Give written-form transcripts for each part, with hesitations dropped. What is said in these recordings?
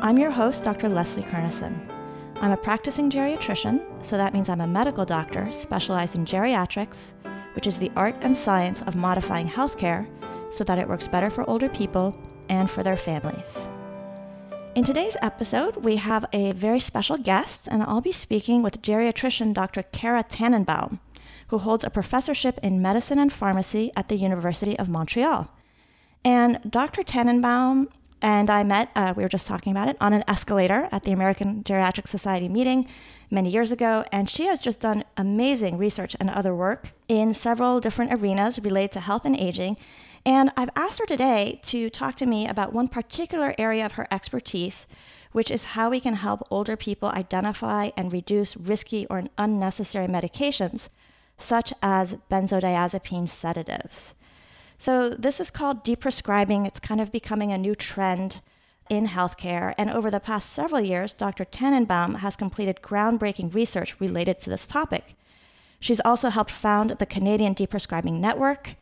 I'm your host, Dr. Leslie Kernison. I'm a practicing geriatrician, so that means I'm a medical doctor specialized in geriatrics, which is the art and science of modifying healthcare so that it works better for older people and for their families. In today's episode, we have a very special guest, and I'll be speaking with geriatrician Dr. Cara Tannenbaum, who holds a professorship in medicine and pharmacy at the University of Montreal. And Dr. Tannenbaum and I met, we were just talking about it, on an escalator at the American Geriatrics Society meeting many years ago, and she has just done amazing research and other work in several different arenas related to health and aging. And I've asked her today to talk to me about one particular area of her expertise, which is how we can help older people identify and reduce risky or unnecessary medications, such as benzodiazepine sedatives. So this is called deprescribing. It's kind of becoming a new trend in healthcare. And over the past several years, Dr. Tannenbaum has completed groundbreaking research related to this topic. She's also helped found the Canadian Deprescribing Network,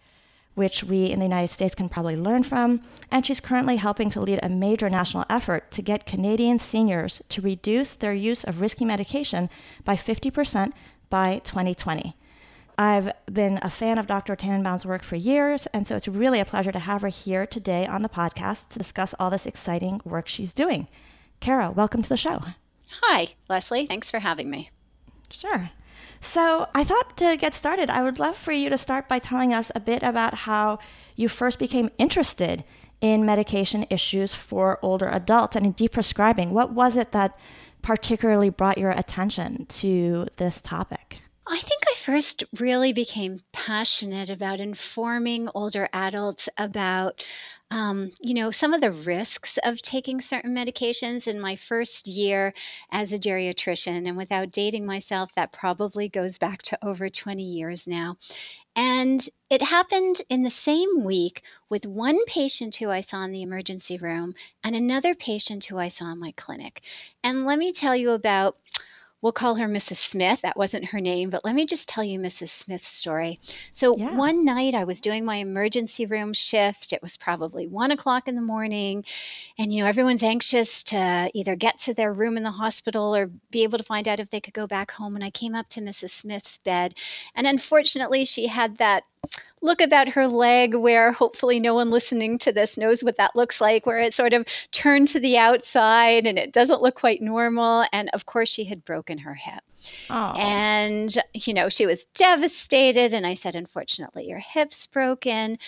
which we in the United States can probably learn from. And she's currently helping to lead a major national effort to get Canadian seniors to reduce their use of risky medication by 50% by 2020. I've been a fan of Dr. Tannenbaum's work for years, and so it's really a pleasure to have her here today on the podcast to discuss all this exciting work she's doing. Cara, welcome to the show. Hi, Leslie. Thanks for having me. Sure. So I thought to get started, I would love for you to start by telling us a bit about how you first became interested in medication issues for older adults and in deprescribing. What was it that particularly brought your attention to this topic? I think I first really became passionate about informing older adults about, some of the risks of taking certain medications in my first year as a geriatrician. And without dating myself, that probably goes back to over 20 years now. And it happened in the same week with one patient who I saw in the emergency room and another patient who I saw in my clinic. And let me tell you about, we'll call her Mrs. Smith. That wasn't her name, but let me just tell you Mrs. Smith's story. So One night I was doing my emergency room shift. It was probably 1 o'clock in the morning. And, everyone's anxious to either get to their room in the hospital or be able to find out if they could go back home. And I came up to Mrs. Smith's bed. And unfortunately, she had that look about her leg where hopefully no one listening to this knows what that looks like, where it sort of turned to the outside and it doesn't look quite normal. And of course, she had broken her hip. Oh. And, she was devastated. And I said, unfortunately, your hip's broken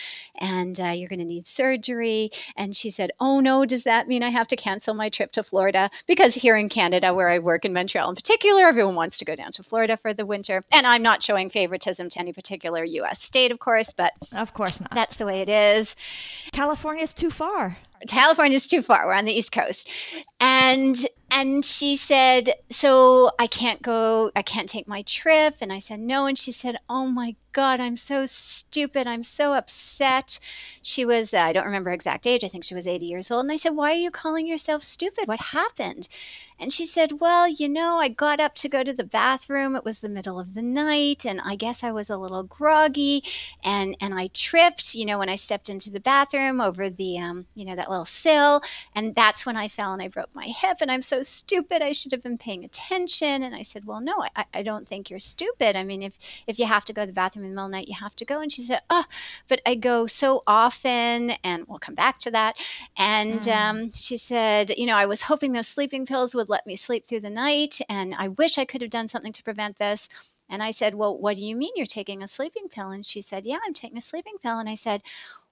and you're going to need surgery. And she said, oh, no, does that mean I have to cancel my trip to Florida? Because here in Canada, where I work in Montreal in particular, everyone wants to go down to Florida for the winter. And I'm not showing favoritism to any particular U.S. state, of course, but of course not. That's the way it is. California's too far. California's too far. We're on the East Coast. And she said, so I can't go, I can't take my trip. And I said, no. And she said, oh my God, I'm so stupid. I'm so upset. She was, I don't remember her exact age. I think she was 80 years old. And I said, why are you calling yourself stupid? What happened? And she said, well, I got up to go to the bathroom. It was the middle of the night. And I guess I was a little groggy. And I tripped, when I stepped into the bathroom over the, that little sill. And that's when I fell and I broke my hip. And I'm so stupid. I should have been paying attention. And I said, well, no, I don't think you're stupid. I mean, if you have to go to the bathroom in the middle of the night, you have to go. And she said, but I go so often. And we'll come back to that. And she said, I was hoping those sleeping pills would let me sleep through the night. And I wish I could have done something to prevent this. And I said, well, what do you mean you're taking a sleeping pill? And she said, yeah, I'm taking a sleeping pill. And I said,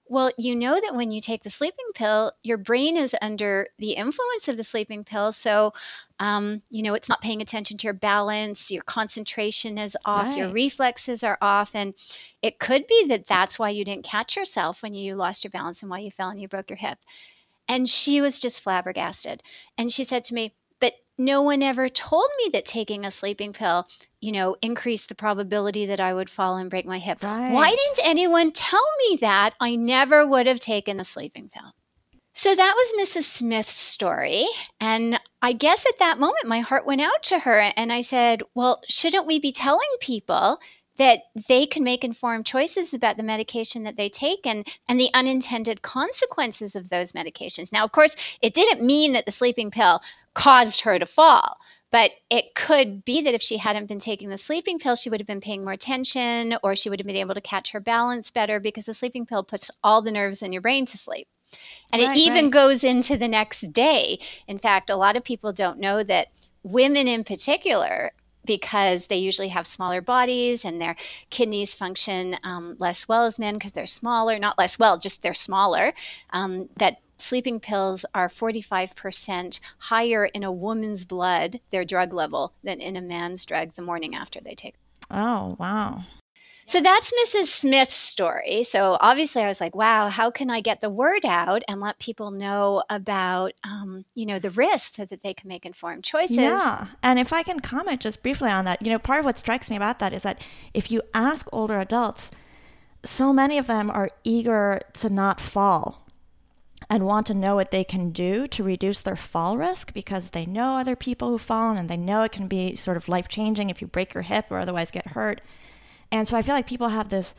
well, that when you take the sleeping pill, your brain is under the influence of the sleeping pill. So, it's not paying attention to your balance, your concentration is off, right. Your reflexes are off. And it could be that that's why you didn't catch yourself when you lost your balance and why you fell and you broke your hip. And she was just flabbergasted. And she said to me, But no one ever told me that taking a sleeping pill, you know, increased the probability that I would fall and break my hip. Right. Why didn't anyone tell me that? I never would have taken the sleeping pill. So that was Mrs. Smith's story. And I guess at that moment, my heart went out to her. And I said, well, shouldn't we be telling people that they can make informed choices about the medication that they take and the unintended consequences of those medications? Now, of course, it didn't mean that the sleeping pill caused her to fall. But it could be that if she hadn't been taking the sleeping pill, she would have been paying more attention, or she would have been able to catch her balance better, because the sleeping pill puts all the nerves in your brain to sleep. And right, it even goes into the next day. In fact, a lot of people don't know that women in particular, because they usually have smaller bodies and their kidneys function less well as men because they're smaller, not less well, just they're smaller, that sleeping pills are 45% higher in a woman's blood, their drug level, than in a man's drug the morning after they take it. Oh, wow. So that's Mrs. Smith's story. So obviously I was like, wow, how can I get the word out and let people know about, you know, the risks so that they can make informed choices? Yeah. And if I can comment just briefly on that, you know, part of what strikes me about that is that if you ask older adults, so many of them are eager to not fall and want to know what they can do to reduce their fall risk, because they know other people who've fallen and they know it can be sort of life-changing if you break your hip or otherwise get hurt. And so I feel like people have this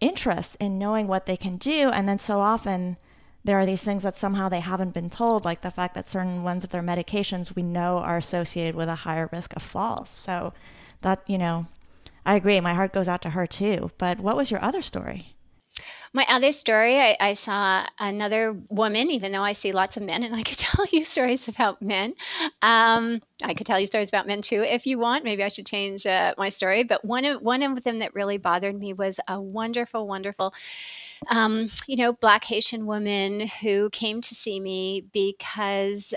interest in knowing what they can do. And then so often there are these things that somehow they haven't been told, like the fact that certain ones of their medications we know are associated with a higher risk of falls. So that, you know, I agree. My heart goes out to her too. But what was your other story? My other story, I saw another woman, even though I see lots of men, and I could tell you stories about men. I could tell you stories about men too if you want. Maybe I should change my story. But one of them that really bothered me was a wonderful, wonderful, you know, Black Haitian woman who came to see me because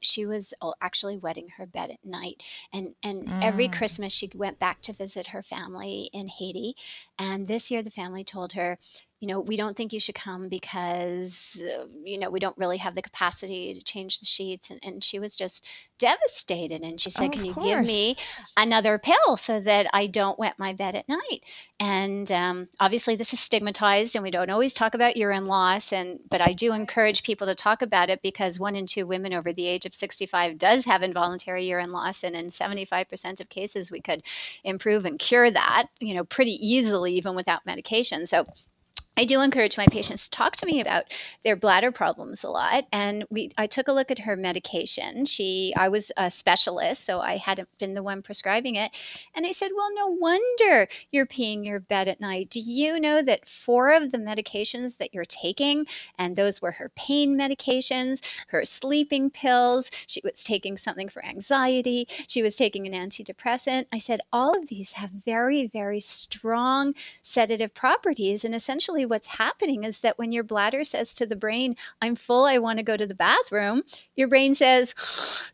she was actually wetting her bed at night. And every Christmas she went back to visit her family in Haiti. And this year the family told her, you know, we don't think you should come because, you know, we don't really have the capacity to change the sheets. And she was just devastated. And she said, can you give me another pill so that I don't wet my bed at night? And obviously this is stigmatized and we don't always talk about urine loss. But I do encourage people to talk about it, because 1 in 2 women over the age of 65 does have involuntary urine loss. And in 75% of cases, we could improve and cure that, you know, pretty easily, even without medication. So I do encourage my patients to talk to me about their bladder problems a lot. And I took a look at her medication. I was a specialist, so I hadn't been the one prescribing it. And I said, well, no wonder you're peeing your bed at night. Do you know that 4 of the medications that you're taking, and those were her pain medications, her sleeping pills, she was taking something for anxiety, she was taking an antidepressant. I said, all of these have very, very strong sedative properties, and essentially what's happening is that when your bladder says to the brain, I'm full, I want to go to the bathroom, your brain says,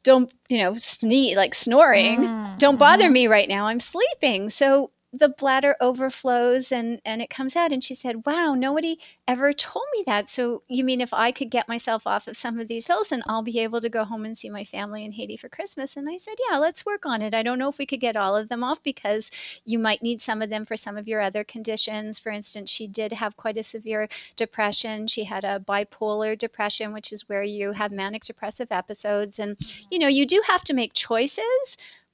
don't, you know, sneeze, like snoring, don't bother me right now, I'm sleeping. So the bladder overflows and it comes out. And she said, wow, nobody ever told me that. So you mean if I could get myself off of some of these pills, and I'll be able to go home and see my family in Haiti for Christmas? And I said, yeah, let's work on it. I don't know if we could get all of them off, because you might need some of them for some of your other conditions. For instance, she did have quite a severe depression. She had a bipolar depression, which is where you have manic depressive episodes. And, you know, you do have to make choices.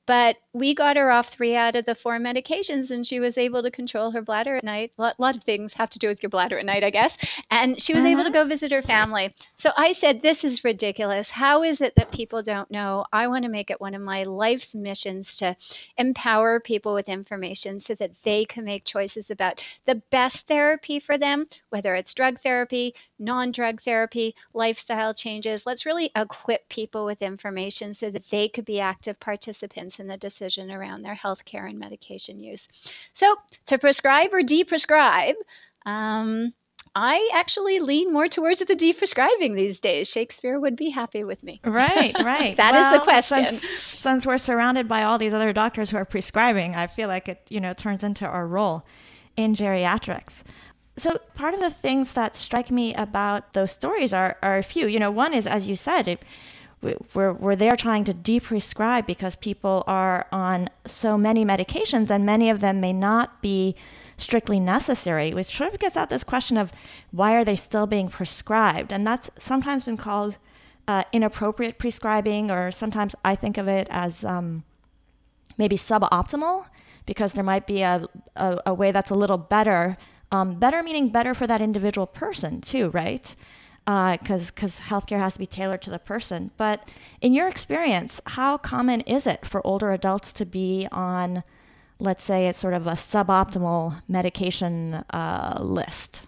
But we got her off 3 out of the 4 medications, and she was able to control her bladder at night. A lot of things have to do with your bladder at night, I guess. And she was able to go visit her family. So I said, this is ridiculous. How is it that people don't know? I want to make it one of my life's missions to empower people with information so that they can make choices about the best therapy for them, whether it's drug therapy, non-drug therapy, lifestyle changes. Let's really equip people with information so that they could be active participants in the decision around their health care and medication use. So to prescribe or deprescribe, I actually lean more towards the deprescribing these days. Shakespeare would be happy with me. Right, right. That is the question. Since we're surrounded by all these other doctors who are prescribing, I feel like it, you know, turns into our role in geriatrics. So part of the things that strike me about those stories are a few. You know, one is, as you said, we're there trying to deprescribe because people are on so many medications and many of them may not be strictly necessary, which sort of gets at this question of why are they still being prescribed? And that's sometimes been called inappropriate prescribing, or sometimes I think of it as maybe suboptimal, because there might be a way that's a little better, better meaning better for that individual person too, right? Because healthcare has to be tailored to the person. But in your experience, how common is it for older adults to be on, let's say, it's sort of a suboptimal medication list?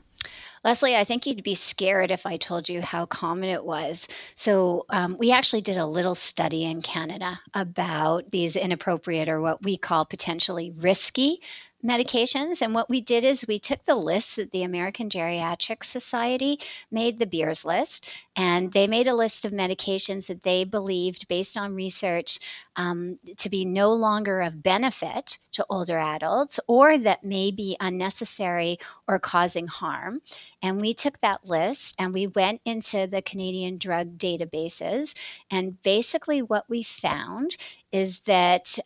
Leslie, I think you'd be scared if I told you how common it was. So we actually did a little study in Canada about these inappropriate, or what we call potentially risky, medications. And what we did is we took the list that the American Geriatrics Society made, the Beers list, and they made a list of medications that they believed, based on research, to be no longer of benefit to older adults, or that may be unnecessary or causing harm. And we took that list and we went into the Canadian drug databases. And basically what we found is that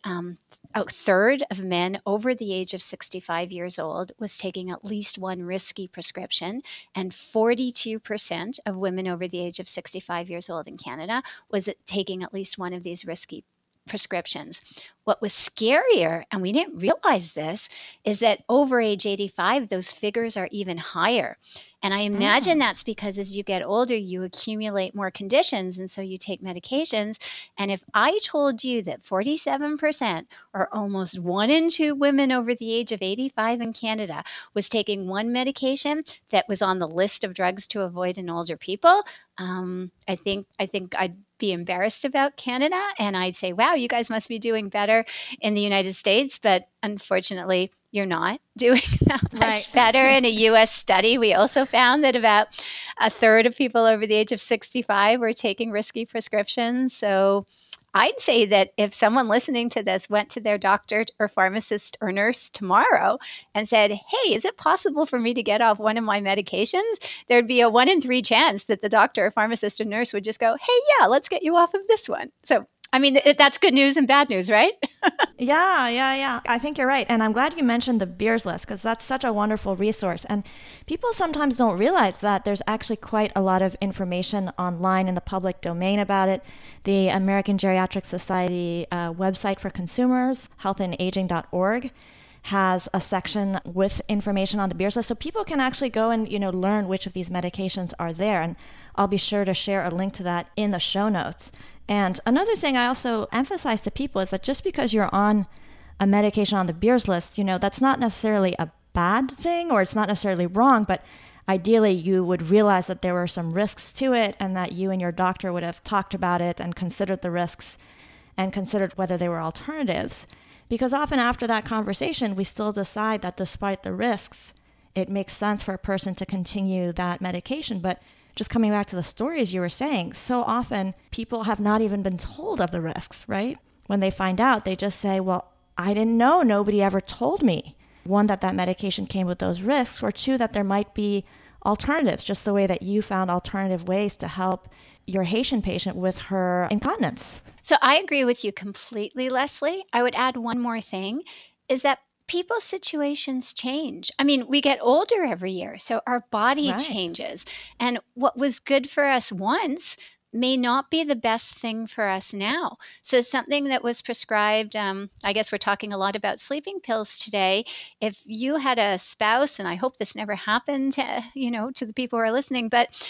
a third of men over the age of 65 years old was taking at least one risky prescription, and 42% of women over the age of 65 years old in Canada was taking at least one of these risky prescriptions. What was scarier, and we didn't realize this, is that over age 85, those figures are even higher. And I imagine that's because as you get older, you accumulate more conditions, and so you take medications. And if I told you that 47%, or almost 1 in 2 women over the age of 85 in Canada, was taking one medication that was on the list of drugs to avoid in older people, I think I'd be embarrassed about Canada, and I'd say, wow, you guys must be doing better in the United States. But unfortunately, you're not doing that much better. In a U.S. study, we also found that about a third of people over the age of 65 were taking risky prescriptions. So I'd say that if someone listening to this went to their doctor or pharmacist or nurse tomorrow and said, hey, is it possible for me to get off one of my medications? There'd be a 1 in 3 chance that the doctor or pharmacist or nurse would just go, hey, yeah, let's get you off of this one. So I mean, that's good news and bad news, right? Yeah. I think you're right. And I'm glad you mentioned the Beers list, because that's such a wonderful resource. And people sometimes don't realize that there's actually quite a lot of information online in the public domain about it. The American Geriatric Society website for consumers, healthandaging.org, has a section with information on the Beers list. So people can actually go and, learn which of these medications are there. And I'll be sure to share a link to that in the show notes. And another thing I also emphasize to people is that just because you're on a medication on the Beers list, that's not necessarily a bad thing, or it's not necessarily wrong, but ideally you would realize that there were some risks to it, and that you and your doctor would have talked about it and considered the risks and considered whether they were alternatives. Because often after that conversation, we still decide that despite the risks, it makes sense for a person to continue that medication. But just coming back to the stories you were saying, so often people have not even been told of the risks, right? When they find out, they just say, well, I didn't know, nobody ever told me, one, that medication came with those risks, or two, that there might be alternatives, just the way that you found alternative ways to help your Haitian patient with her incontinence. So I agree with you completely, Leslie. I would add one more thing, is that people's situations change. I mean, we get older every year, so our body changes. And what was good for us once may not be the best thing for us now. So something that was prescribed, I guess we're talking a lot about sleeping pills today. If you had a spouse, and I hope this never happened to, to the people who are listening, but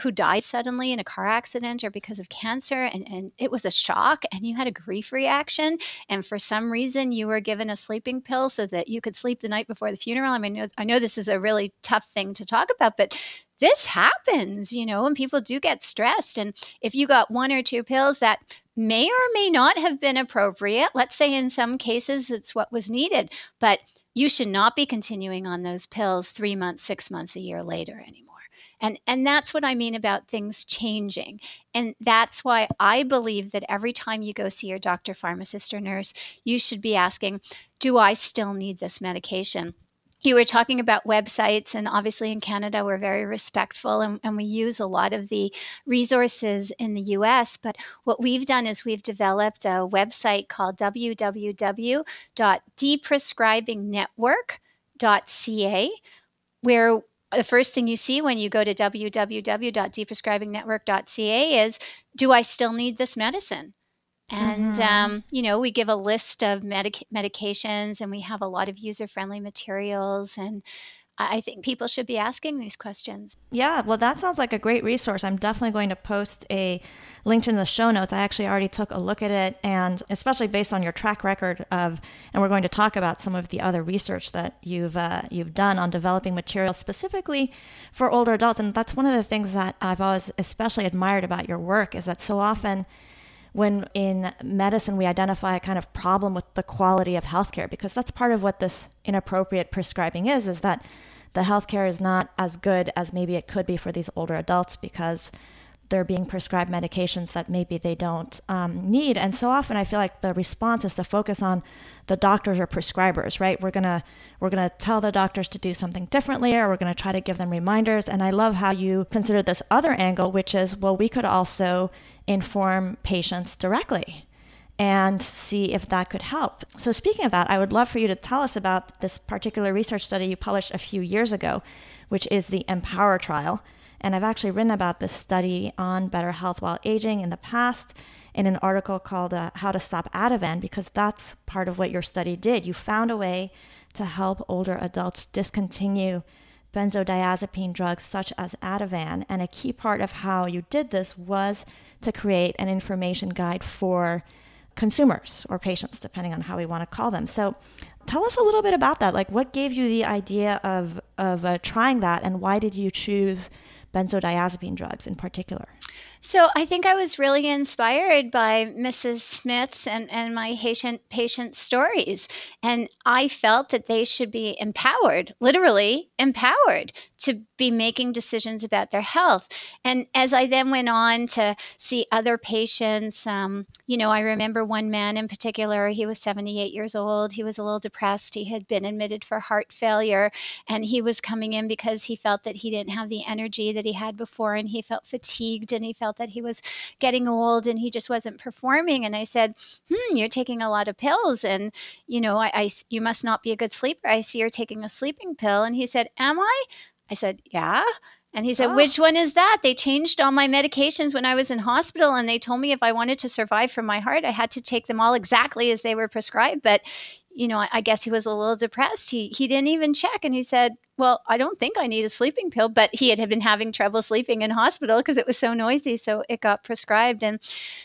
who died suddenly in a car accident or because of cancer, and it was a shock, and you had a grief reaction, and for some reason you were given a sleeping pill so that you could sleep the night before the funeral. I mean, I know this is a really tough thing to talk about, but this happens, and people do get stressed. And if you got 1 or 2 pills that may or may not have been appropriate, let's say in some cases it's what was needed, but you should not be continuing on those pills 3 months, 6 months, a year later anymore. And that's what I mean about things changing. And that's why I believe that every time you go see your doctor, pharmacist, or nurse, you should be asking, do I still need this medication? You were talking about websites, and obviously in Canada, we're very respectful and we use a lot of the resources in the US, but what we've done is we've developed a website called www.deprescribingnetwork.ca, where the first thing you see when you go to www.deprescribingnetwork.ca is, do I still need this medicine? And, we give a list of medications, and we have a lot of user-friendly materials, and I think people should be asking these questions. Yeah, well, that sounds like a great resource. I'm definitely going to post a link in the show notes. I actually already took a look at it, and especially based on your track record of, and we're going to talk about some of the other research that you've done on developing materials specifically for older adults. And that's one of the things that I've always especially admired about your work, is that so often when in medicine, we identify a kind of problem with the quality of healthcare, because that's part of what this inappropriate prescribing is that the healthcare is not as good as maybe it could be for these older adults, because they're being prescribed medications that maybe they don't need. And so often I feel like the response is to focus on the doctors or prescribers, right? We're gonna tell the doctors to do something differently, or we're gonna try to give them reminders. And I love how you consider this other angle, which is, well, we could also inform patients directly and see if that could help. So speaking of that, I would love for you to tell us about this particular research study you published a few years ago, which is the EMPOWER trial. And I've actually written about this study on Better Health While Aging in the past in an article called How to Stop Ativan, because that's part of what your study did. You found a way to help older adults discontinue benzodiazepine drugs such as Ativan. And a key part of how you did this was to create an information guide for consumers or patients, depending on how we want to call them. So tell us a little bit about that. Like, what gave you the idea of trying that, and why did you choose benzodiazepine drugs in particular? So I think I was really inspired by Mrs. Smith's and my patient stories. And I felt that they should be empowered, literally empowered, to be making decisions about their health. And as I then went on to see other patients, I remember one man in particular, he was 78 years old. He was a little depressed. He had been admitted for heart failure, and he was coming in because he felt that he didn't have the energy that he had before, and he felt fatigued, and he felt that he was getting old, and he just wasn't performing. And I said, you're taking a lot of pills, and you must not be a good sleeper. I see you're taking a sleeping pill. And he said, am I? I said, yeah. And he said, which one is that? They changed all my medications when I was in hospital, and they told me if I wanted to survive from my heart, I had to take them all exactly as they were prescribed. But I guess he was a little depressed. He didn't even check. And he said, well, I don't think I need a sleeping pill, but he had been having trouble sleeping in hospital because it was so noisy. So it got prescribed. And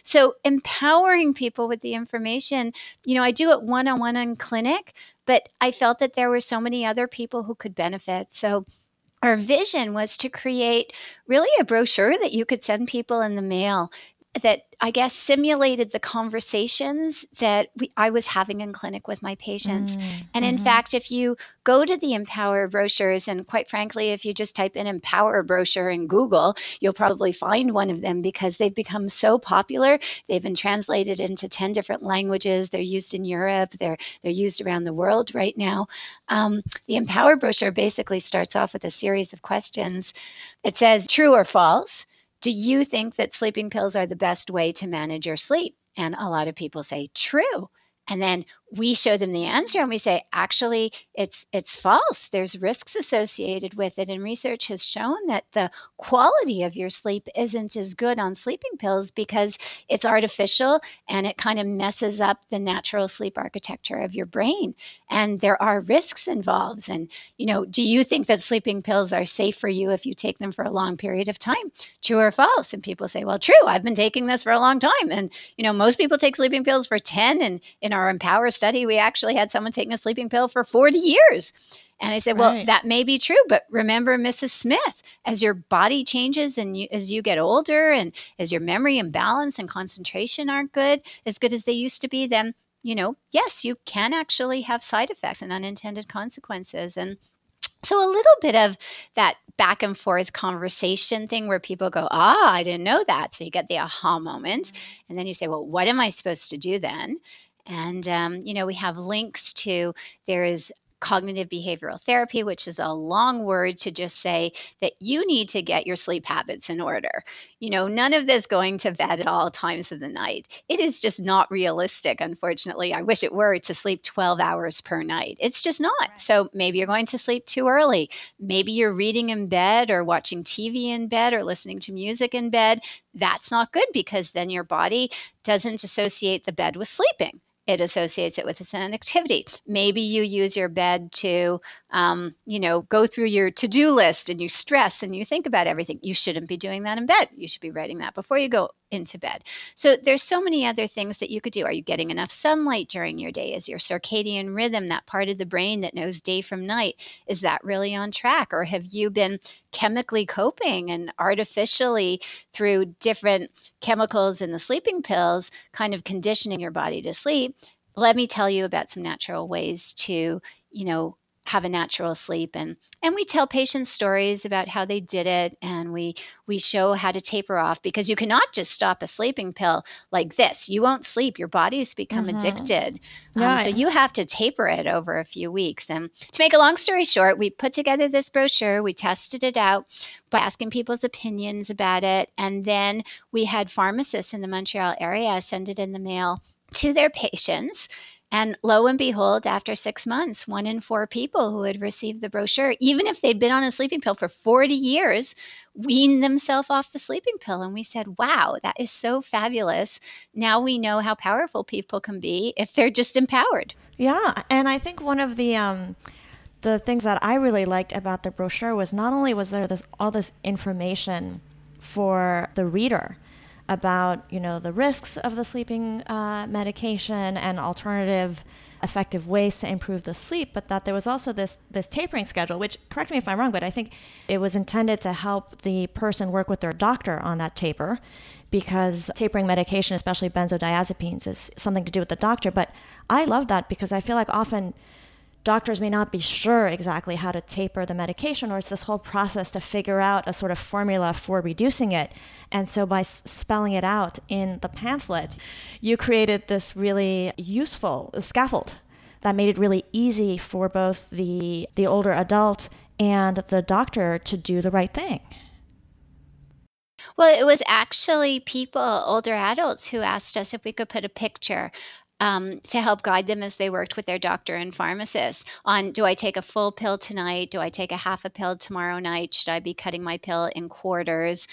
so empowering people with the information, I do it one-on-one in clinic, but I felt that there were so many other people who could benefit. So our vision was to create really a brochure that you could send people in the mail that I guess simulated the conversations that I was having in clinic with my patients. And in fact, if you go to the Empower brochures, and quite frankly, if you just type in Empower brochure in Google, you'll probably find one of them, because they've become so popular. They've been translated into 10 different languages. They're used in Europe. They're used around the world right now. The Empower brochure basically starts off with a series of questions. It says, true or false? Do you think that sleeping pills are the best way to manage your sleep? And a lot of people say true. And then we show them the answer, and we say, actually, it's false. There's risks associated with it. And research has shown that the quality of your sleep isn't as good on sleeping pills because it's artificial, and it kind of messes up the natural sleep architecture of your brain. And there are risks involved. And, do you think that sleeping pills are safe for you if you take them for a long period of time? True or false? And people say, well, true, I've been taking this for a long time. And, most people take sleeping pills for 10. And in our Empower study, we actually had someone taking a sleeping pill for 40 years. And I said, well, that may be true, but remember Mrs. Smith, as your body changes and as you get older, and as your memory and balance and concentration aren't good as they used to be, then, yes, you can actually have side effects and unintended consequences. And so a little bit of that back and forth conversation thing where people go, I didn't know that. So you get the aha moment. And then you say, well, what am I supposed to do then? And, we have links to, there is cognitive behavioral therapy, which is a long word to just say that you need to get your sleep habits in order. You know, none of this going to bed at all times of the night. It is just not realistic, unfortunately. I wish it were, to sleep 12 hours per night. It's just not. Right. So maybe you're going to sleep too early. Maybe you're reading in bed or watching TV in bed or listening to music in bed. That's not good, because then your body doesn't associate the bed with sleeping. It associates it with its own activity. Maybe you use your bed to, go through your to-do list, and you stress and you think about everything. You shouldn't be doing that in bed. You should be writing that before you go into bed. So there's so many other things that you could do. Are you getting enough sunlight during your day? Is your circadian rhythm, that part of the brain that knows day from night, is that really on track? Or have you been chemically coping and artificially, through different chemicals in the sleeping pills, kind of conditioning your body to sleep? Let me tell you about some natural ways to, have a natural sleep. And we tell patients stories about how they did it, and we show how to taper off, because you cannot just stop a sleeping pill like this. You won't sleep. Your body's become addicted. Yeah. So you have to taper it over a few weeks. And to make a long story short, we put together this brochure. We tested it out by asking people's opinions about it. And then we had pharmacists in the Montreal area send it in the mail to their patients. And lo and behold, after 6 months, 1 in 4 people who had received the brochure, even if they'd been on a sleeping pill for 40 years, weaned themselves off the sleeping pill. And we said, wow, that is so fabulous. Now we know how powerful people can be if they're just empowered. Yeah. And I think one of the things that I really liked about the brochure was, not only was there all this information for the reader about, the risks of the sleeping medication and alternative effective ways to improve the sleep, but that there was also this tapering schedule, which, correct me if I'm wrong, but I think it was intended to help the person work with their doctor on that taper, because tapering medication, especially benzodiazepines, is something to do with the doctor. But I love that, because I feel like often doctors may not be sure exactly how to taper the medication, or it's this whole process to figure out a sort of formula for reducing it. And so by spelling it out in the pamphlet, you created this really useful scaffold that made it really easy for both the older adult and the doctor to do the right thing. Well, it was actually people, older adults, who asked us if we could put a picture to help guide them as they worked with their doctor and pharmacist on, do I take a full pill tonight? Do I take a half a pill tomorrow night? Should I be cutting my pill in quarters?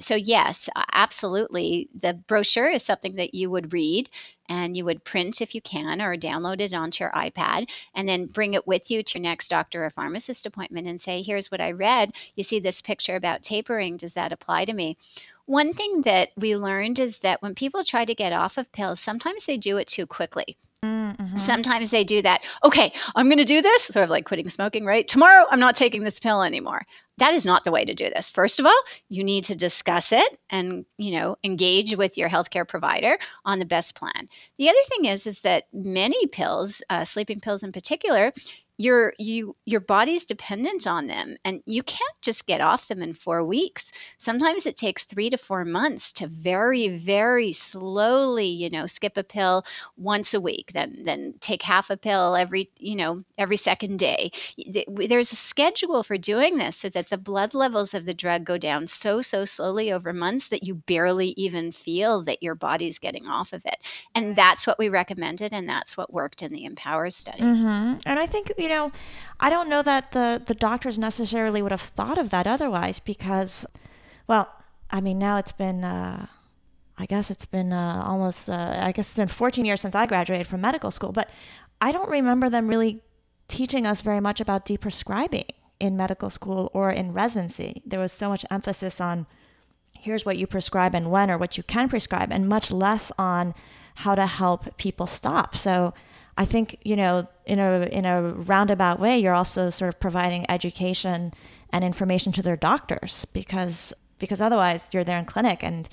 So yes, absolutely. The brochure is something that you would read, and you would print if you can, or download it onto your iPad, and then bring it with you to your next doctor or pharmacist appointment and say, here's what I read. You see this picture about tapering. Does that apply to me? One thing that we learned is that when people try to get off of pills, sometimes they do it too quickly. Mm-hmm. Sometimes they do that. Okay, I'm going to do this, sort of like quitting smoking, right? Tomorrow, I'm not taking this pill anymore. That is not the way to do this. First of all, you need to discuss it and, engage with your healthcare provider on the best plan. The other thing is that many pills, sleeping pills in particular, your body's dependent on them, and you can't just get off them in 4 weeks. Sometimes it takes 3 to 4 months to very, very slowly, skip a pill once a week, then take half a pill every second day. There's a schedule for doing this so that the blood levels of the drug go down so slowly over months that you barely even feel that your body's getting off of it. And that's what we recommended, and that's what worked in the EMPOWER study. Mm-hmm. And I think, I don't know that the doctors necessarily would have thought of that otherwise, because, now it's been, it's been 14 years since I graduated from medical school, but I don't remember them really teaching us very much about deprescribing in medical school or in residency. There was so much emphasis on here's what you prescribe and when, or what you can prescribe, and much less on how to help people stop. So I think, in a roundabout way, you're also sort of providing education and information to their doctors, because otherwise you're there in clinic and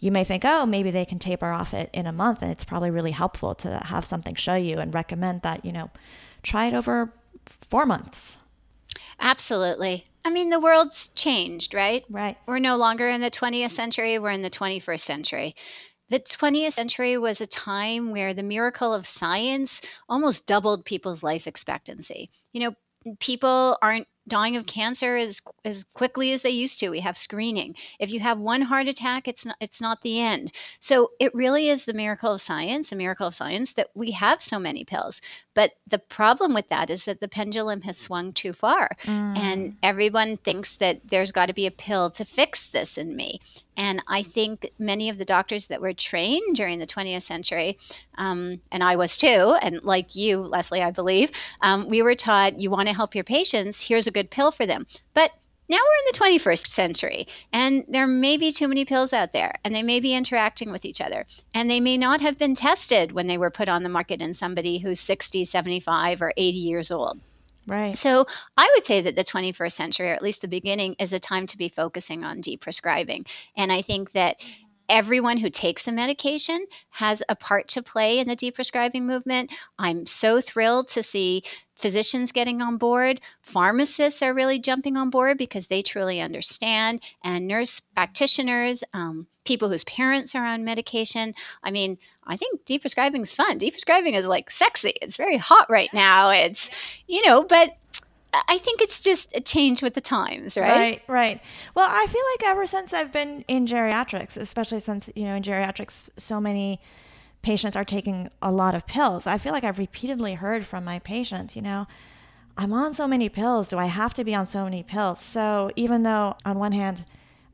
you may think, oh, maybe they can taper off it in a month. And it's probably really helpful to have something show you and recommend that, try it over 4 months. Absolutely. The world's changed, right? Right. We're no longer in the 20th century. We're in the 21st century. The 20th century was a time where the miracle of science almost doubled people's life expectancy. You know, people aren't dying of cancer as quickly as they used to. We have screening. If you have one heart attack, it's not the end. So it really is the miracle of science that we have so many pills. But the problem with that is that the pendulum has swung too far. And everyone thinks that there's got to be a pill to fix this in me. And I think many of the doctors that were trained during the 20th century, and I was too, and like you, Leslie, I believe, we were taught you want to help your patients, here's a good pill for them. But now we're in the 21st century, and there may be too many pills out there, and they may be interacting with each other, and they may not have been tested when they were put on the market in somebody who's 60, 75, or 80 years old. Right. So I would say that the 21st century, or at least the beginning, is a time to be focusing on deprescribing. And I think that everyone who takes a medication has a part to play in the deprescribing movement. I'm so thrilled to see physicians getting on board. Pharmacists are really jumping on board because they truly understand, and nurse practitioners, people whose parents are on medication. I mean, I think deprescribing is fun. Deprescribing is like sexy. It's very hot right now. It's, you know, but I think it's just a change with the times, right? Right. Well, I feel like ever since I've been in geriatrics, especially since, you know, in geriatrics, so many patients are taking a lot of pills. I feel like I've repeatedly heard from my patients, you know, I'm on so many pills. Do I have to be on so many pills? So even though on one hand,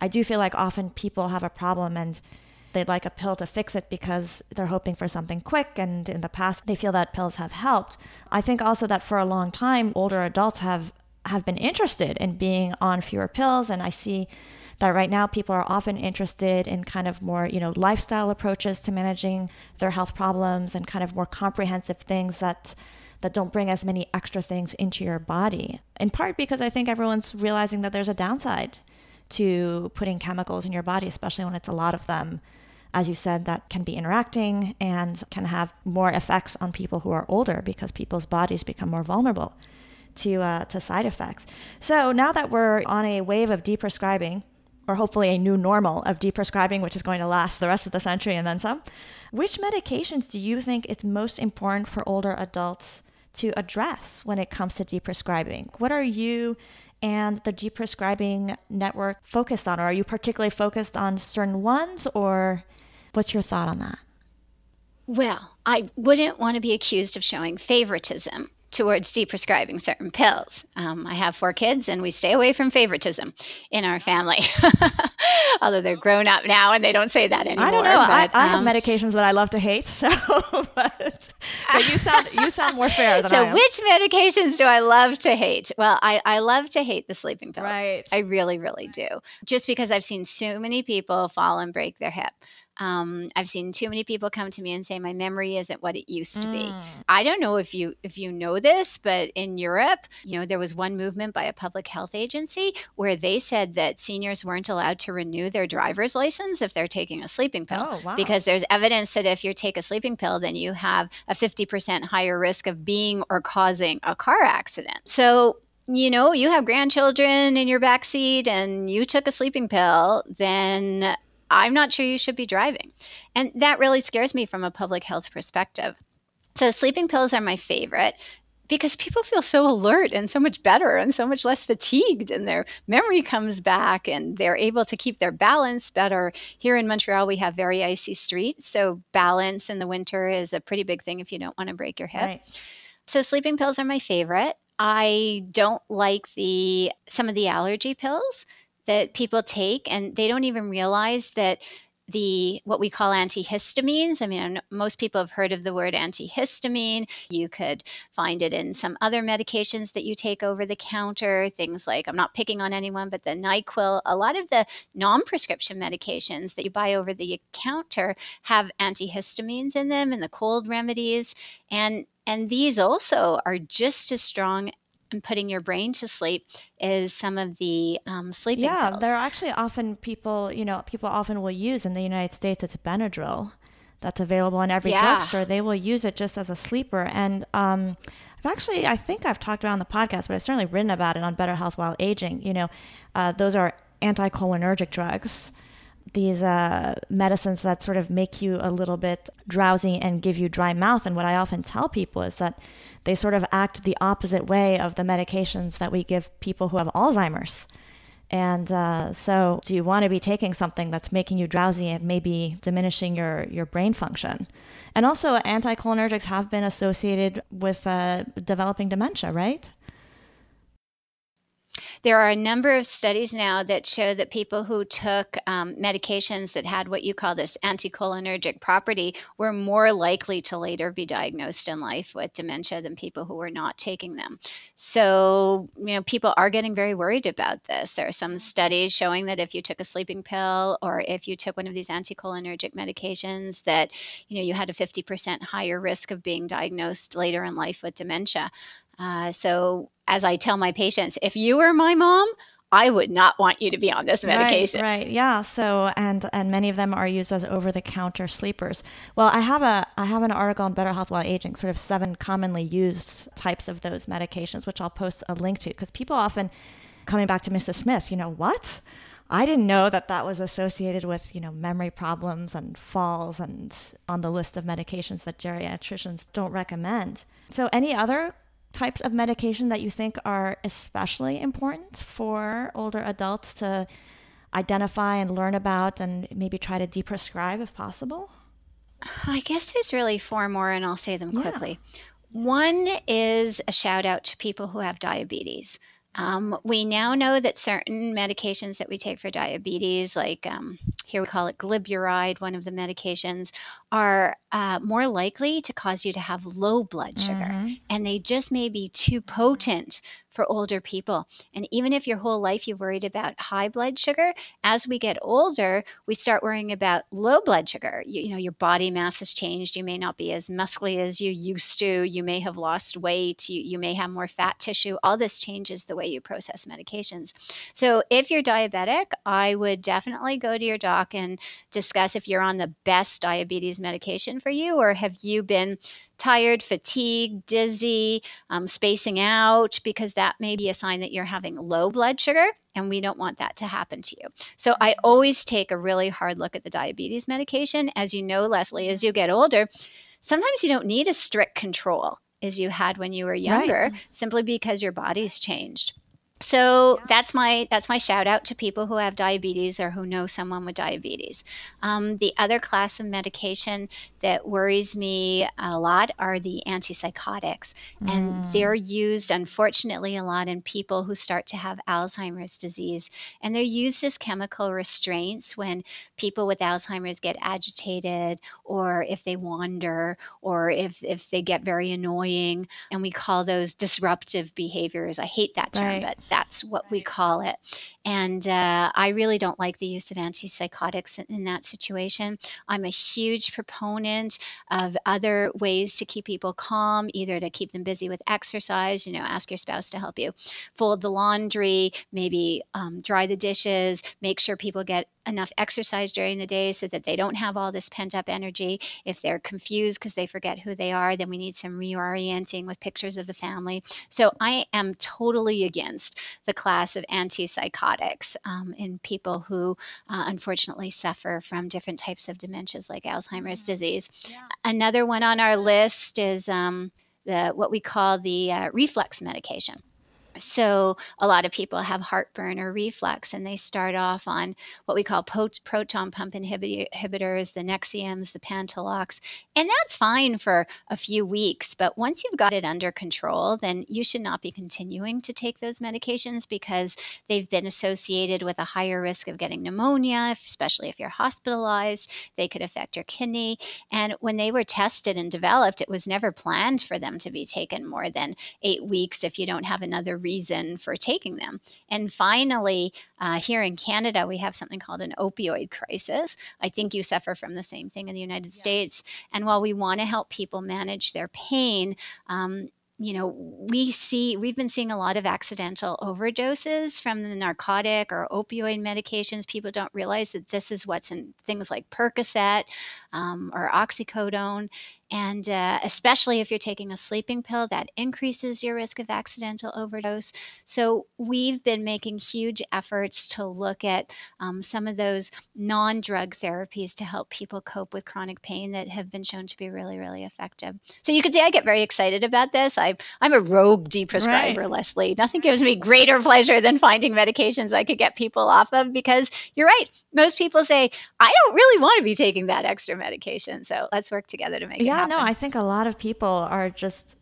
I do feel like often people have a problem and they'd like a pill to fix it because they're hoping for something quick. And in the past, they feel that pills have helped. I think also that for a long time, older adults have been interested in being on fewer pills. And I see that right now people are often interested in kind of more, you know, lifestyle approaches to managing their health problems and kind of more comprehensive things that don't bring as many extra things into your body. In part because I think everyone's realizing that there's a downside to putting chemicals in your body, especially when it's a lot of them, as you said, that can be interacting and can have more effects on people who are older because people's bodies become more vulnerable to side effects. So now that we're on a wave of deprescribing, or hopefully a new normal of deprescribing, which is going to last the rest of the century and then some, which medications do you think it's most important for older adults to address when it comes to deprescribing? What are you and the Deprescribing Network focused on? Or are you particularly focused on certain ones, or what's your thought on that? Well, I wouldn't want to be accused of showing favoritism towards deprescribing certain pills. I have 4 kids, and we stay away from favoritism in our family. Although they're grown up now and they don't say that anymore. I don't know. But, I have medications that I love to hate. So, but you sound more fair than I am. So which medications do I love to hate? Well, I love to hate the sleeping pills. Right. I really, really do. Just because I've seen so many people fall and break their hip. I've seen too many people come to me and say, my memory isn't what it used to be. I don't know if you know this, but in Europe, you know, there was one movement by a public health agency where they said that seniors weren't allowed to renew their driver's license if they're taking a sleeping pill. Oh, wow. Because there's evidence that if you take a sleeping pill, then you have a 50% higher risk of being or causing a car accident. So, you know, you have grandchildren in your backseat and you took a sleeping pill, then I'm not sure you should be driving. And that really scares me from a public health perspective. So sleeping pills are my favorite because people feel so alert and so much better and so much less fatigued, and their memory comes back and they're able to keep their balance better. Here in Montreal, we have very icy streets. So balance in the winter is a pretty big thing if you don't want to break your hip. Right. So sleeping pills are my favorite. I don't like some of the allergy pills that people take, and they don't even realize that what we call antihistamines. I mean, most people have heard of the word antihistamine. You could find it in some other medications that you take over the counter, things like, I'm not picking on anyone, but the NyQuil. A lot of the non-prescription medications that you buy over the counter have antihistamines in them, and the cold remedies. And these also are just as strong, and putting your brain to sleep is some of the sleeping pills. Yeah, they're actually often people often will use in the United States, it's Benadryl that's available in every drugstore. They will use it just as a sleeper. And I think I've talked about on the podcast, but I've certainly written about it on Better Health While Aging. You know, those are anticholinergic drugs these medicines that sort of make you a little bit drowsy and give you dry mouth. And what I often tell people is that they sort of act the opposite way of the medications that we give people who have Alzheimer's. And so do you want to be taking something that's making you drowsy and maybe diminishing your brain function? And also anticholinergics have been associated with developing dementia, right? There are a number of studies now that show that people who took medications that had what you call this anticholinergic property were more likely to later be diagnosed in life with dementia than people who were not taking them. So, you know, people are getting very worried about this. There are some studies showing that if you took a sleeping pill or if you took one of these anticholinergic medications that, you know, you had a 50% higher risk of being diagnosed later in life with dementia. So as I tell my patients, if you were my mom, I would not want you to be on this medication. Right. Yeah. So, and many of them are used as over-the-counter sleepers. Well, I have an article on Better Health While Aging, sort of 7 commonly used types of those medications, which I'll post a link to, because people often, coming back to Mrs. Smith, you know, what? I didn't know that that was associated with, you know, memory problems and falls and on the list of medications that geriatricians don't recommend. So any other types of medication that you think are especially important for older adults to identify and learn about and maybe try to deprescribe if possible? I guess there's really 4 more, and I'll say them quickly. Yeah. One is a shout out to people who have diabetes. We now know that certain medications that we take for diabetes, like here we call it gliburide, one of the medications, are more likely to cause you to have low blood sugar. Mm-hmm. And they just may be too potent for older people. And even if your whole life you've worried about high blood sugar, as we get older, we start worrying about low blood sugar. You know, your body mass has changed. You may not be as muscly as you used to. You may have lost weight. You may have more fat tissue. All this changes the way you process medications. So if you're diabetic, I would definitely go to your doc and discuss if you're on the best diabetes medication for you, or have you been tired, fatigued, dizzy, spacing out, because that may be a sign that you're having low blood sugar, and we don't want that to happen to you. So I always take a really hard look at the diabetes medication. As you know, Leslie, as you get older, sometimes you don't need a strict control as you had when you were younger, right, simply because your body's changed. So that's my shout out to people who have diabetes or who know someone with diabetes. The other class of medication that worries me a lot are the antipsychotics. And they're used, unfortunately, a lot in people who start to have Alzheimer's disease. And they're used as chemical restraints when people with Alzheimer's get agitated, or if they wander, or if they get very annoying. And we call those disruptive behaviors. I hate that term, right, but that's what we call it. And I really don't like the use of antipsychotics in that situation. I'm a huge proponent of other ways to keep people calm, either to keep them busy with exercise, you know, ask your spouse to help you fold the laundry, maybe dry the dishes, make sure people get enough exercise during the day so that they don't have all this pent up energy. If they're confused because they forget who they are, then we need some reorienting with pictures of the family. So I am totally against the class of antipsychotics in people who unfortunately suffer from different types of dementias like Alzheimer's disease. Yeah. Another one on our list is what we call the reflux medication. So a lot of people have heartburn or reflux, and they start off on what we call proton pump inhibitors, the Nexiums, the Pantalox, and that's fine for a few weeks. But once you've got it under control, then you should not be continuing to take those medications, because they've been associated with a higher risk of getting pneumonia, especially if you're hospitalized. They could affect your kidney. And when they were tested and developed, it was never planned for them to be taken more than 8 weeks if you don't have another reason for taking them. And finally, here in Canada, we have something called an opioid crisis. I think you suffer from the same thing in the United States. And while we want to help people manage their pain, you know, we've been seeing a lot of accidental overdoses from the narcotic or opioid medications. People don't realize that this is what's in things like Percocet or oxycodone. And especially if you're taking a sleeping pill, that increases your risk of accidental overdose. So we've been making huge efforts to look at some of those non-drug therapies to help people cope with chronic pain that have been shown to be really, really effective. So you could say I get very excited about this. I'm a rogue deprescriber, right, Leslie. Nothing gives me greater pleasure than finding medications I could get people off of, because you're right. Most people say, I don't really want to be taking that extra medication. So let's work together to make it happen. Yeah, no, I think a lot of people are just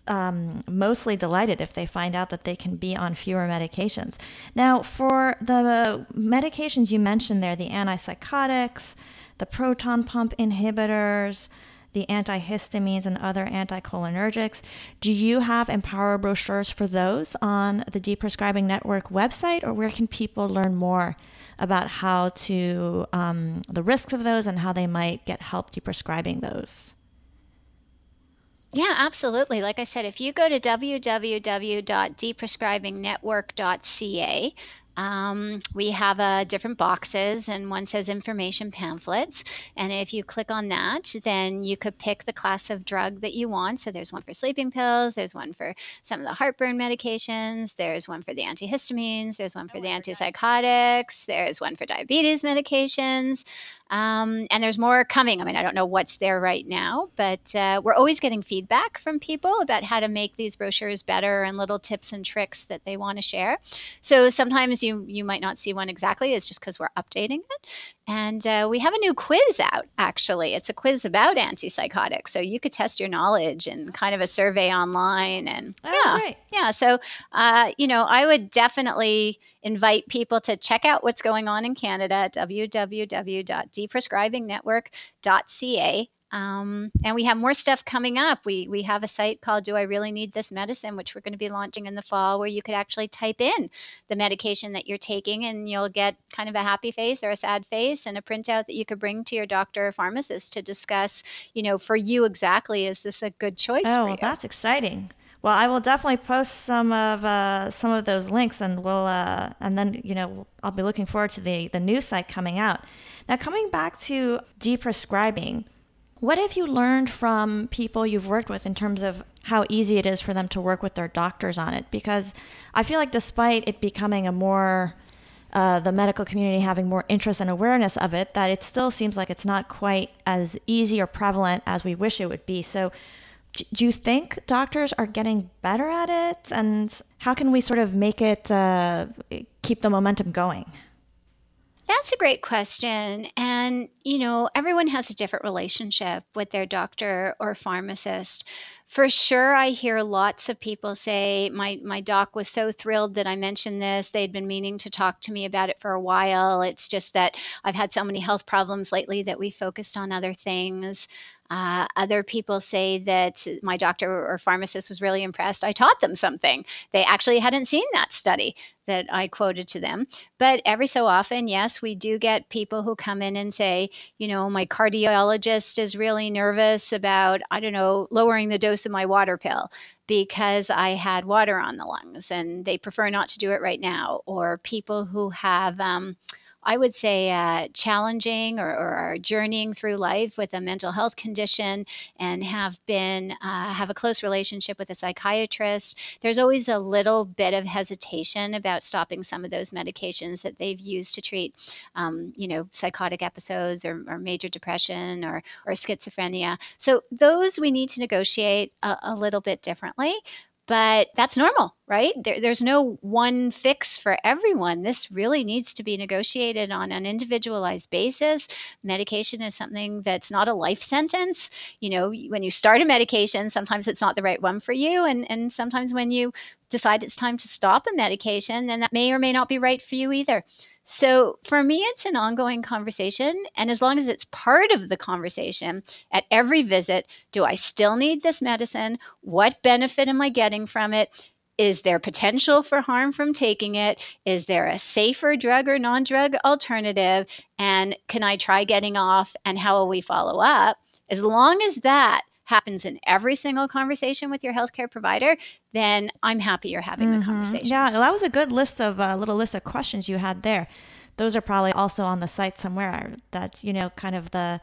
mostly delighted if they find out that they can be on fewer medications. Now, for the medications you mentioned there, the antipsychotics, the proton pump inhibitors, the antihistamines and other anticholinergics, do you have Empower brochures for those on the Deprescribing Network website, or where can people learn more about how to, the risks of those and how they might get help deprescribing those? Yeah, absolutely. Like I said, if you go to www.deprescribingnetwork.ca, we have different boxes, and one says information pamphlets. And if you click on that, then you could pick the class of drug that you want. So there's one for sleeping pills, there's one for some of the heartburn medications, there's one for the antihistamines, there's one for the antipsychotics, there's one for diabetes medications. And there's more coming. I mean, I don't know what's there right now, but we're always getting feedback from people about how to make these brochures better and little tips and tricks that they want to share. So sometimes you might not see one exactly. It's just because we're updating it. And we have a new quiz out, actually. It's a quiz about antipsychotics. So you could test your knowledge and kind of a survey online. And so, I would definitely invite people to check out what's going on in Canada at www.deprescribingnetwork.ca. And we have more stuff coming up. We have a site called Do I Really Need This Medicine, which we're going to be launching in the fall, where you could actually type in the medication that you're taking, and you'll get kind of a happy face or a sad face and a printout that you could bring to your doctor or pharmacist to discuss, for you exactly, is this a good choice for you? Oh, well, that's exciting. Well, I will definitely post some of those links, and we'll and then I'll be looking forward to the new site coming out. Now, coming back to deprescribing, what have you learned from people you've worked with in terms of how easy it is for them to work with their doctors on it? Because I feel like despite it becoming a more the medical community having more interest and awareness of it, that it still seems like it's not quite as easy or prevalent as we wish it would be. So do you think doctors are getting better at it? And how can we sort of make it keep the momentum going? That's a great question. And, everyone has a different relationship with their doctor or pharmacist. For sure, I hear lots of people say, my doc was so thrilled that I mentioned this. They'd been meaning to talk to me about it for a while. It's just that I've had so many health problems lately that we focused on other things. Other people say that my doctor or pharmacist was really impressed. I taught them something. They actually hadn't seen that study that I quoted to them. But every so often, yes, we do get people who come in and say, my cardiologist is really nervous about, lowering the dose of my water pill, because I had water on the lungs, and they prefer not to do it right now. Or people who have I would say challenging or are journeying through life with a mental health condition and have a close relationship with a psychiatrist. There's always a little bit of hesitation about stopping some of those medications that they've used to treat, psychotic episodes or major depression or schizophrenia. So those we need to negotiate a little bit differently. But that's normal, right? There's no one fix for everyone. This really needs to be negotiated on an individualized basis. Medication is something that's not a life sentence. When you start a medication, sometimes it's not the right one for you. And sometimes when you decide it's time to stop a medication, then that may or may not be right for you either. So for me, it's an ongoing conversation. And as long as it's part of the conversation at every visit, do I still need this medicine? What benefit am I getting from it? Is there potential for harm from taking it? Is there a safer drug or non-drug alternative? And can I try getting off? And how will we follow up? As long as that happens in every single conversation with your healthcare provider, then I'm happy you're having the conversation. Yeah, well, that was a good list of little list of questions you had there. Those are probably also on the site somewhere. That's kind of the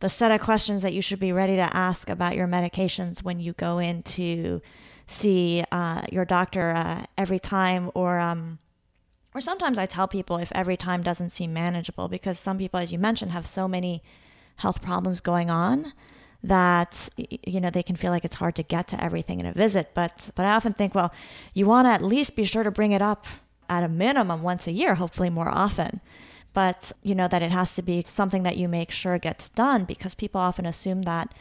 the set of questions that you should be ready to ask about your medications when you go in to see your doctor every time, or sometimes I tell people if every time doesn't seem manageable, because some people, as you mentioned, have so many health problems going on that, you know, they can feel like it's hard to get to everything in a visit. But I often think, well, you want to at least be sure to bring it up at a minimum once a year, hopefully more often. But you know that it has to be something that you make sure gets done, because people often assume that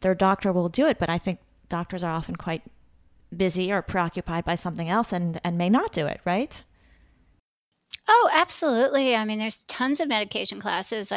their doctor will do it. But I think doctors are often quite busy or preoccupied by something else and may not do it, right? Oh, absolutely. I mean, there's tons of medication classes.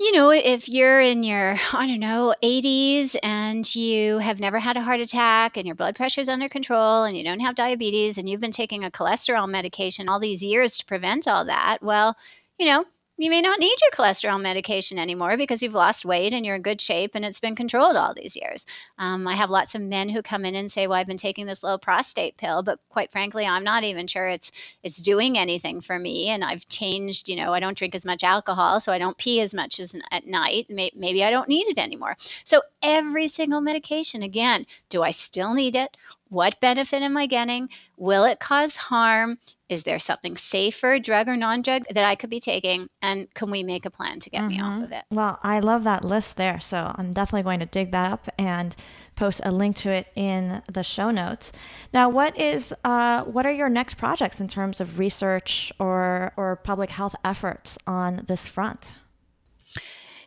You know, if you're in your, I don't know, 80s and you have never had a heart attack and your blood pressure is under control and you don't have diabetes and you've been taking a cholesterol medication all these years to prevent all that, well, you know, you may not need your cholesterol medication anymore because you've lost weight and you're in good shape and it's been controlled all these years. I have lots of men who come in and say, well, I've been taking this little prostate pill, but quite frankly, I'm not even sure it's doing anything for me. And I've changed, you know, I don't drink as much alcohol, so I don't pee as much as at night. Maybe I don't need it anymore. So every single medication, again, do I still need it? What benefit am I getting? Will it cause harm? Is there something safer, drug or non-drug, that I could be taking? And can we make a plan to get me off of it? Well, I love that list there. So I'm definitely going to dig that up and post a link to it in the show notes. Now, what are your next projects in terms of research or public health efforts on this front?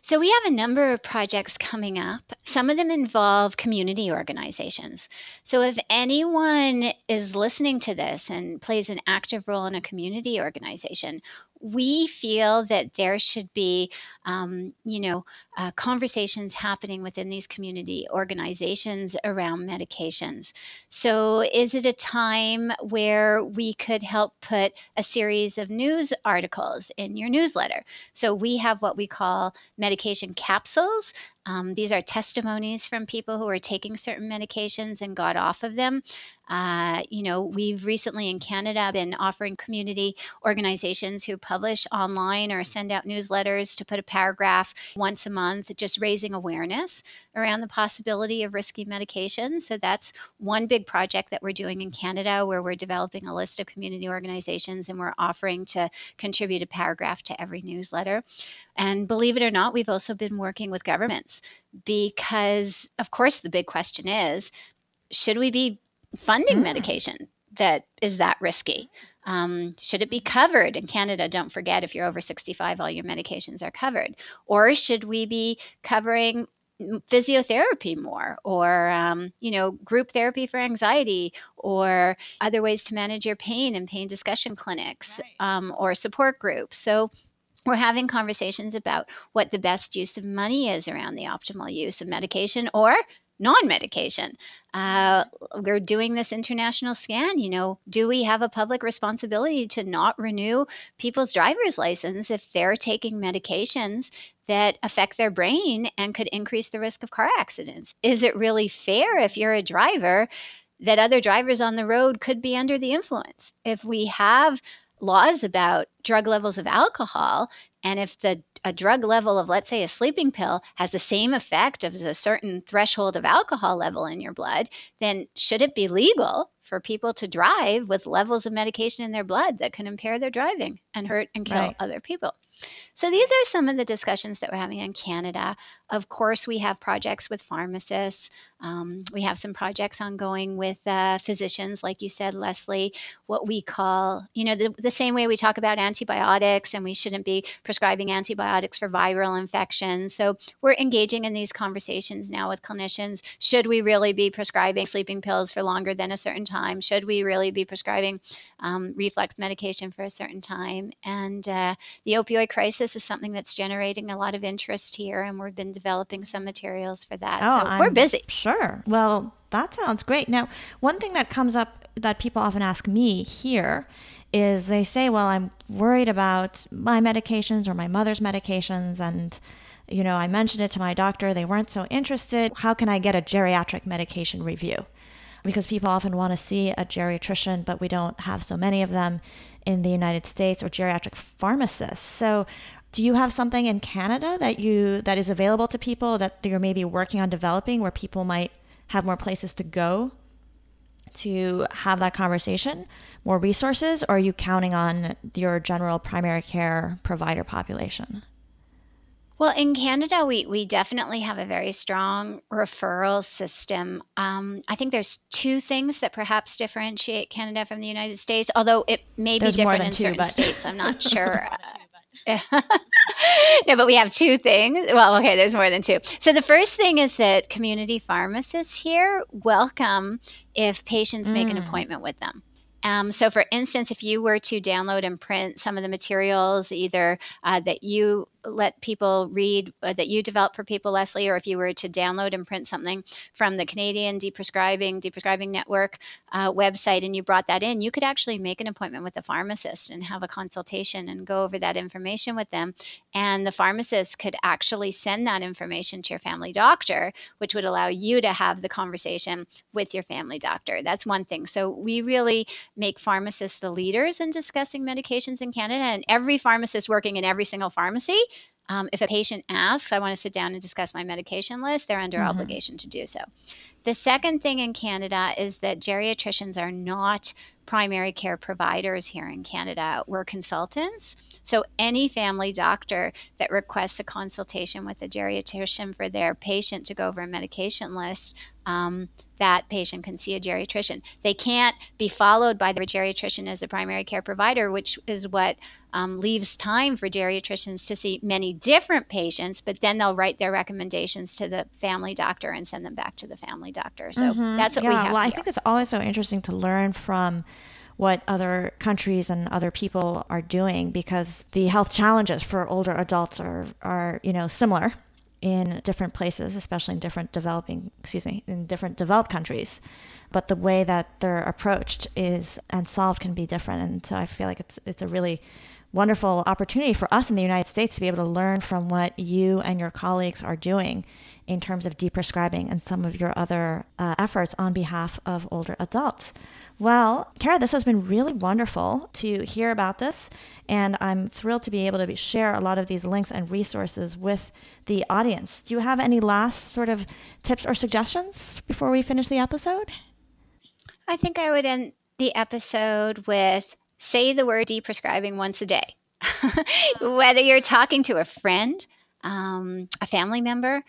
So we have a number of projects coming up. Some of them involve community organizations. So if anyone is listening to this and plays an active role in a community organization, we feel that there should be, conversations happening within these community organizations around medications. So is it a time where we could help put a series of news articles in your newsletter? So we have what we call medication capsules. These are testimonies from people who are taking certain medications and got off of them. We've recently in Canada been offering community organizations who publish online or send out newsletters to put a paragraph once a month, just raising awareness around the possibility of risky medication. So that's one big project that we're doing in Canada, where we're developing a list of community organizations and we're offering to contribute a paragraph to every newsletter. And believe it or not, we've also been working with governments, because, of course, the big question is, should we be funding medication that is that risky? Should it be covered? In Canada, don't forget, if you're over 65, all your medications are covered. Or should we be covering physiotherapy more, or, group therapy for anxiety, or other ways to manage your pain and pain discussion clinics, or support groups? So we're having conversations about what the best use of money is around the optimal use of medication or non-medication. We're doing this international scan. You know, do we have a public responsibility to not renew people's driver's license if they're taking medications that affect their brain and could increase the risk of car accidents? Is it really fair if you're a driver that other drivers on the road could be under the influence? If we have laws about drug levels of alcohol, and if a drug level of, let's say, a sleeping pill has the same effect as a certain threshold of alcohol level in your blood, then should it be legal for people to drive with levels of medication in their blood that can impair their driving and hurt and kill other people? So these are some of the discussions that we're having in Canada. Of course, we have projects with pharmacists. We have some projects ongoing with physicians, like you said, Leslie, what we call, the same way we talk about antibiotics, and we shouldn't be prescribing antibiotics for viral infections. So we're engaging in these conversations now with clinicians. Should we really be prescribing sleeping pills for longer than a certain time? Should we really be prescribing reflex medication for a certain time? And the opioid crisis is something that's generating a lot of interest here, and we've been developing some materials for that. We're busy. Sure. Well, that sounds great. Now, one thing that comes up that people often ask me here is they say, well, I'm worried about my medications or my mother's medications, and I mentioned it to my doctor, they weren't so interested. How can I get a geriatric medication review? Because people often want to see a geriatrician, but we don't have so many of them in the United States, or geriatric pharmacists. So Do you have something in Canada that is available to people that you're maybe working on developing, where people might have more places to go to have that conversation, more resources, or are you counting on your general primary care provider population? Well, in Canada, we definitely have a very strong referral system. I think there's two things that perhaps differentiate Canada from the United States, although it may there's be different in certain states. I'm not sure. No, but we have two things. Well, okay, there's more than two. So the first thing is that community pharmacists here welcome if patients make an appointment with them. So for instance, if you were to download and print some of the materials, either that you let people read, that you develop for people, Leslie, or if you were to download and print something from the Canadian Deprescribing Network website, and you brought that in, you could actually make an appointment with the pharmacist and have a consultation and go over that information with them. And the pharmacist could actually send that information to your family doctor, which would allow you to have the conversation with your family doctor. That's one thing. So we really make pharmacists the leaders in discussing medications in Canada, and every pharmacist working in every single pharmacy, if a patient asks, I want to sit down and discuss my medication list, they're under obligation to do so. The second thing in Canada is that geriatricians are not primary care providers here in Canada. We're consultants. So any family doctor that requests a consultation with a geriatrician for their patient to go over a medication list, that patient can see a geriatrician. They can't be followed by the geriatrician as the primary care provider, which is what leaves time for geriatricians to see many different patients, but then they'll write their recommendations to the family doctor and send them back to the family doctor. So that's what we have. Well, I think it's always so interesting to learn from what other countries and other people are doing, because the health challenges for older adults are similar in different places, especially in different developed countries. But the way that they're approached is and solved can be different. And so I feel like it's a really wonderful opportunity for us in the United States to be able to learn from what you and your colleagues are doing in terms of deprescribing and some of your other efforts on behalf of older adults. Well, Cara, this has been really wonderful to hear about this, and I'm thrilled to be able to share a lot of these links and resources with the audience. Do you have any last sort of tips or suggestions before we finish the episode? I think I would end the episode with, say the word deprescribing once a day. Whether you're talking to a friend, a family member,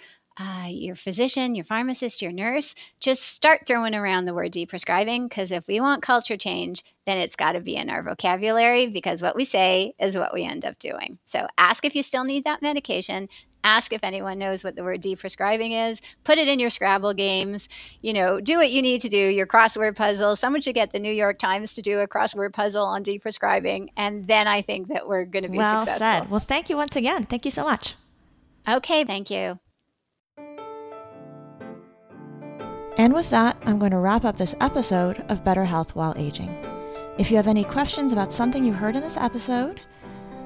your physician, your pharmacist, your nurse, just start throwing around the word deprescribing, because if we want culture change, then it's got to be in our vocabulary, because what we say is what we end up doing. So ask if you still need that medication. Ask if anyone knows what the word deprescribing is. Put it in your Scrabble games. Do what you need to do, your crossword puzzle. Someone should get the New York Times to do a crossword puzzle on deprescribing. And then I think that we're going to be successful. Well said. Well, thank you once again. Thank you so much. Okay, thank you. And with that, I'm going to wrap up this episode of Better Health While Aging. If you have any questions about something you heard in this episode,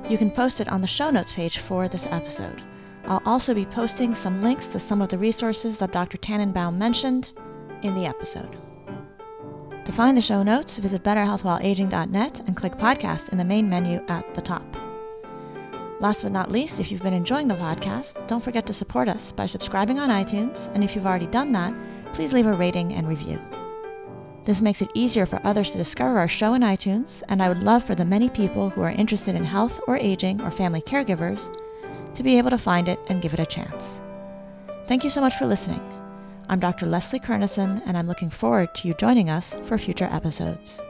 you can post it on the show notes page for this episode. I'll also be posting some links to some of the resources that Dr. Tannenbaum mentioned in the episode. To find the show notes, visit betterhealthwhileaging.net and click podcast in the main menu at the top. Last but not least, if you've been enjoying the podcast, don't forget to support us by subscribing on iTunes, and if you've already done that, please leave a rating and review. This makes it easier for others to discover our show in iTunes, and I would love for the many people who are interested in health or aging or family caregivers to be able to find it and give it a chance. Thank you so much for listening. I'm Dr. Leslie Kernison, and I'm looking forward to you joining us for future episodes.